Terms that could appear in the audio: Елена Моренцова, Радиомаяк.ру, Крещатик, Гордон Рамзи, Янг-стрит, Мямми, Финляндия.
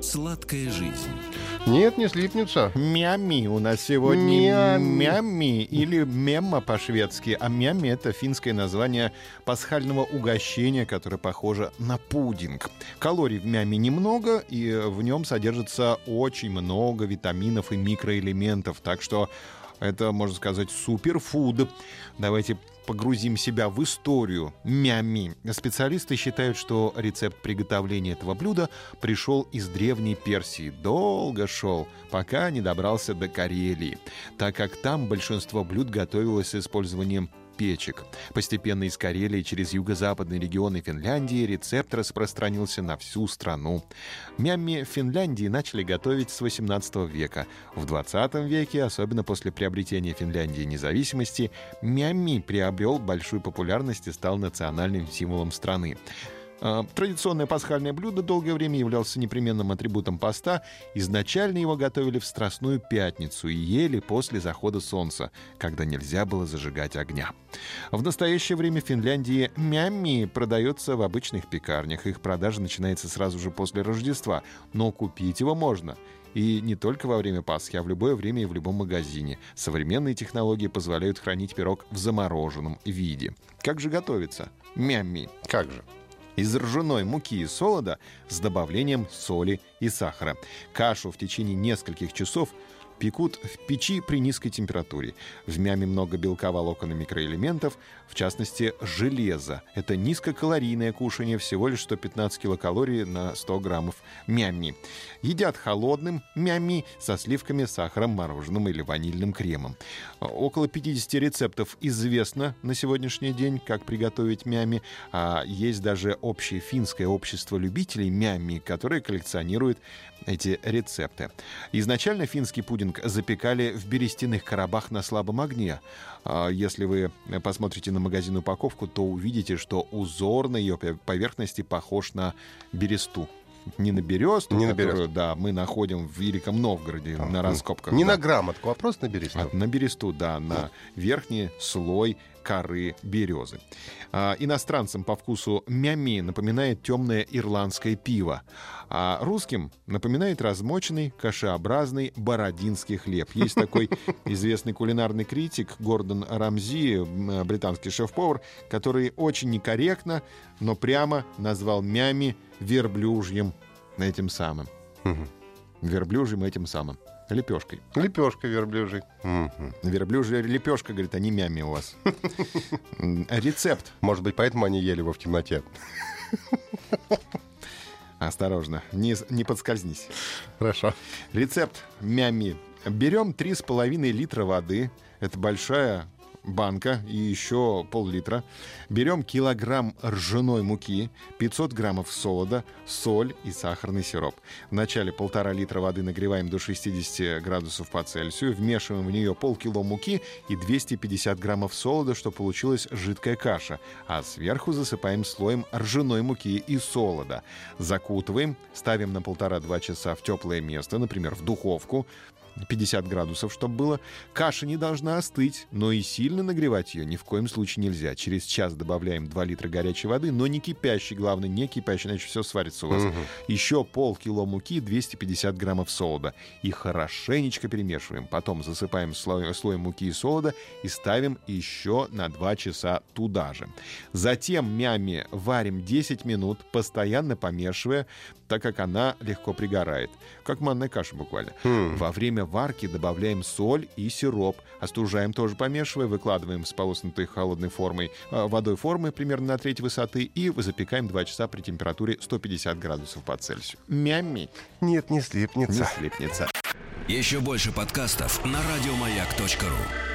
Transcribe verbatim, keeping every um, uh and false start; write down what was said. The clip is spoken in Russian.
Сладкая жизнь. Нет, не слипнется. Мямми у нас сегодня. Мямми или мемма по-шведски. А мямми — это финское название пасхального угощения, которое похоже на пудинг. Калорий в мямми немного, и в нем содержится очень много витаминов и микроэлементов. Так что это, можно сказать, суперфуд. Давайте погрузим себя в историю мямми. Специалисты считают, что рецепт приготовления этого блюда пришел из Древней Персии. Долго шел, пока не добрался до Карелии, так как там большинство блюд готовилось с использованием печек. Постепенно из Карелии через юго-западные регионы Финляндии рецепт распространился на всю страну. Мямми в Финляндии начали готовить с восемнадцатого века. В двадцатом веке, особенно после приобретения Финляндии независимости, мямми приобрел большую популярность и стал национальным символом страны. Традиционное пасхальное блюдо долгое время являлось непременным атрибутом поста. Изначально его готовили в Страстную пятницу и ели после захода солнца, когда нельзя было зажигать огня. В настоящее время в Финляндии мямми продается в обычных пекарнях. Их продажа начинается сразу же после Рождества, но купить его можно. И не только во время Пасхи, а в любое время и в любом магазине. Современные технологии позволяют хранить пирог в замороженном виде. Как же готовится мямми? Как же? Из ржаной муки и солода с добавлением соли и сахара. Кашу в течение нескольких часов пекут в печи при низкой температуре. В мямми много белка, волокон и микроэлементов, в частности, железа. Это низкокалорийное кушанье, всего лишь сто пятнадцать килокалорий на сто граммов мямми. Едят холодным мямми со сливками, сахаром, мороженым или ванильным кремом. Около пятьдесят рецептов известно на сегодняшний день, как приготовить мямми. А есть даже общее финское общество любителей мямми, которое коллекционирует эти рецепты. Изначально финский пудинг запекали в берестяных коробах на слабом огне. Если вы посмотрите на магазинную упаковку, то увидите, что узор на ее поверхности похож на бересту. Не на бересту, не которую на да, мы находим в Великом Новгороде а, на раскопках. Не да. на грамотку, а просто на бересту. А, на бересту, да, на вот. верхний слой коры березы. А, иностранцам по вкусу мямми напоминает темное ирландское пиво, а русским напоминает размоченный, кашеобразный бородинский хлеб. Есть такой известный кулинарный критик Гордон Рамзи, британский шеф-повар, который очень некорректно, но прямо назвал мямми верблюжьим этим самым. Угу. Верблюжьим этим самым. Лепешкой. Лепешка верблюжий. Угу. Верблюжья лепешка, говорит, а не мямми у вас. Рецепт. Может быть, поэтому они ели его в темноте. Осторожно, не, не подскользнись. Хорошо. Рецепт мямми. Берем три с половиной литра воды. Это большая банка и еще пол-литра. Берем килограмм ржаной муки, пятьсот граммов солода, соль и сахарный сироп. Вначале полтора литра воды нагреваем до шестьдесят градусов по Цельсию. Вмешиваем в нее полкило муки и двести пятьдесят граммов солода, что получилась жидкая каша. А сверху засыпаем слоем ржаной муки и солода. Закутываем, ставим на полтора-два часа в теплое место, например, в духовку. пятьдесят градусов, чтобы было. Каша не должна остыть, но и сильно нагревать ее ни в коем случае нельзя. Через час добавляем два литра горячей воды, но не кипящей, главное, не кипящей, иначе все сварится у вас. Угу. Еще полкило муки, двести пятьдесят граммов солода. И хорошенечко перемешиваем. Потом засыпаем слоем слой муки и солода и ставим еще на два часа туда же. Затем мямми варим десять минут, постоянно помешивая, так как она легко пригорает. Как манная каша буквально. Хм. Во время варки добавляем соль и сироп. Остужаем, тоже помешивая. Выкладываем с полоснутой холодной формой, э, водой формы примерно на треть высоты и запекаем два часа при температуре сто пятьдесят градусов по Цельсию. Мямми. Нет, не слипнется. Не слипнется. Еще больше подкастов на радиомаяк точка ру.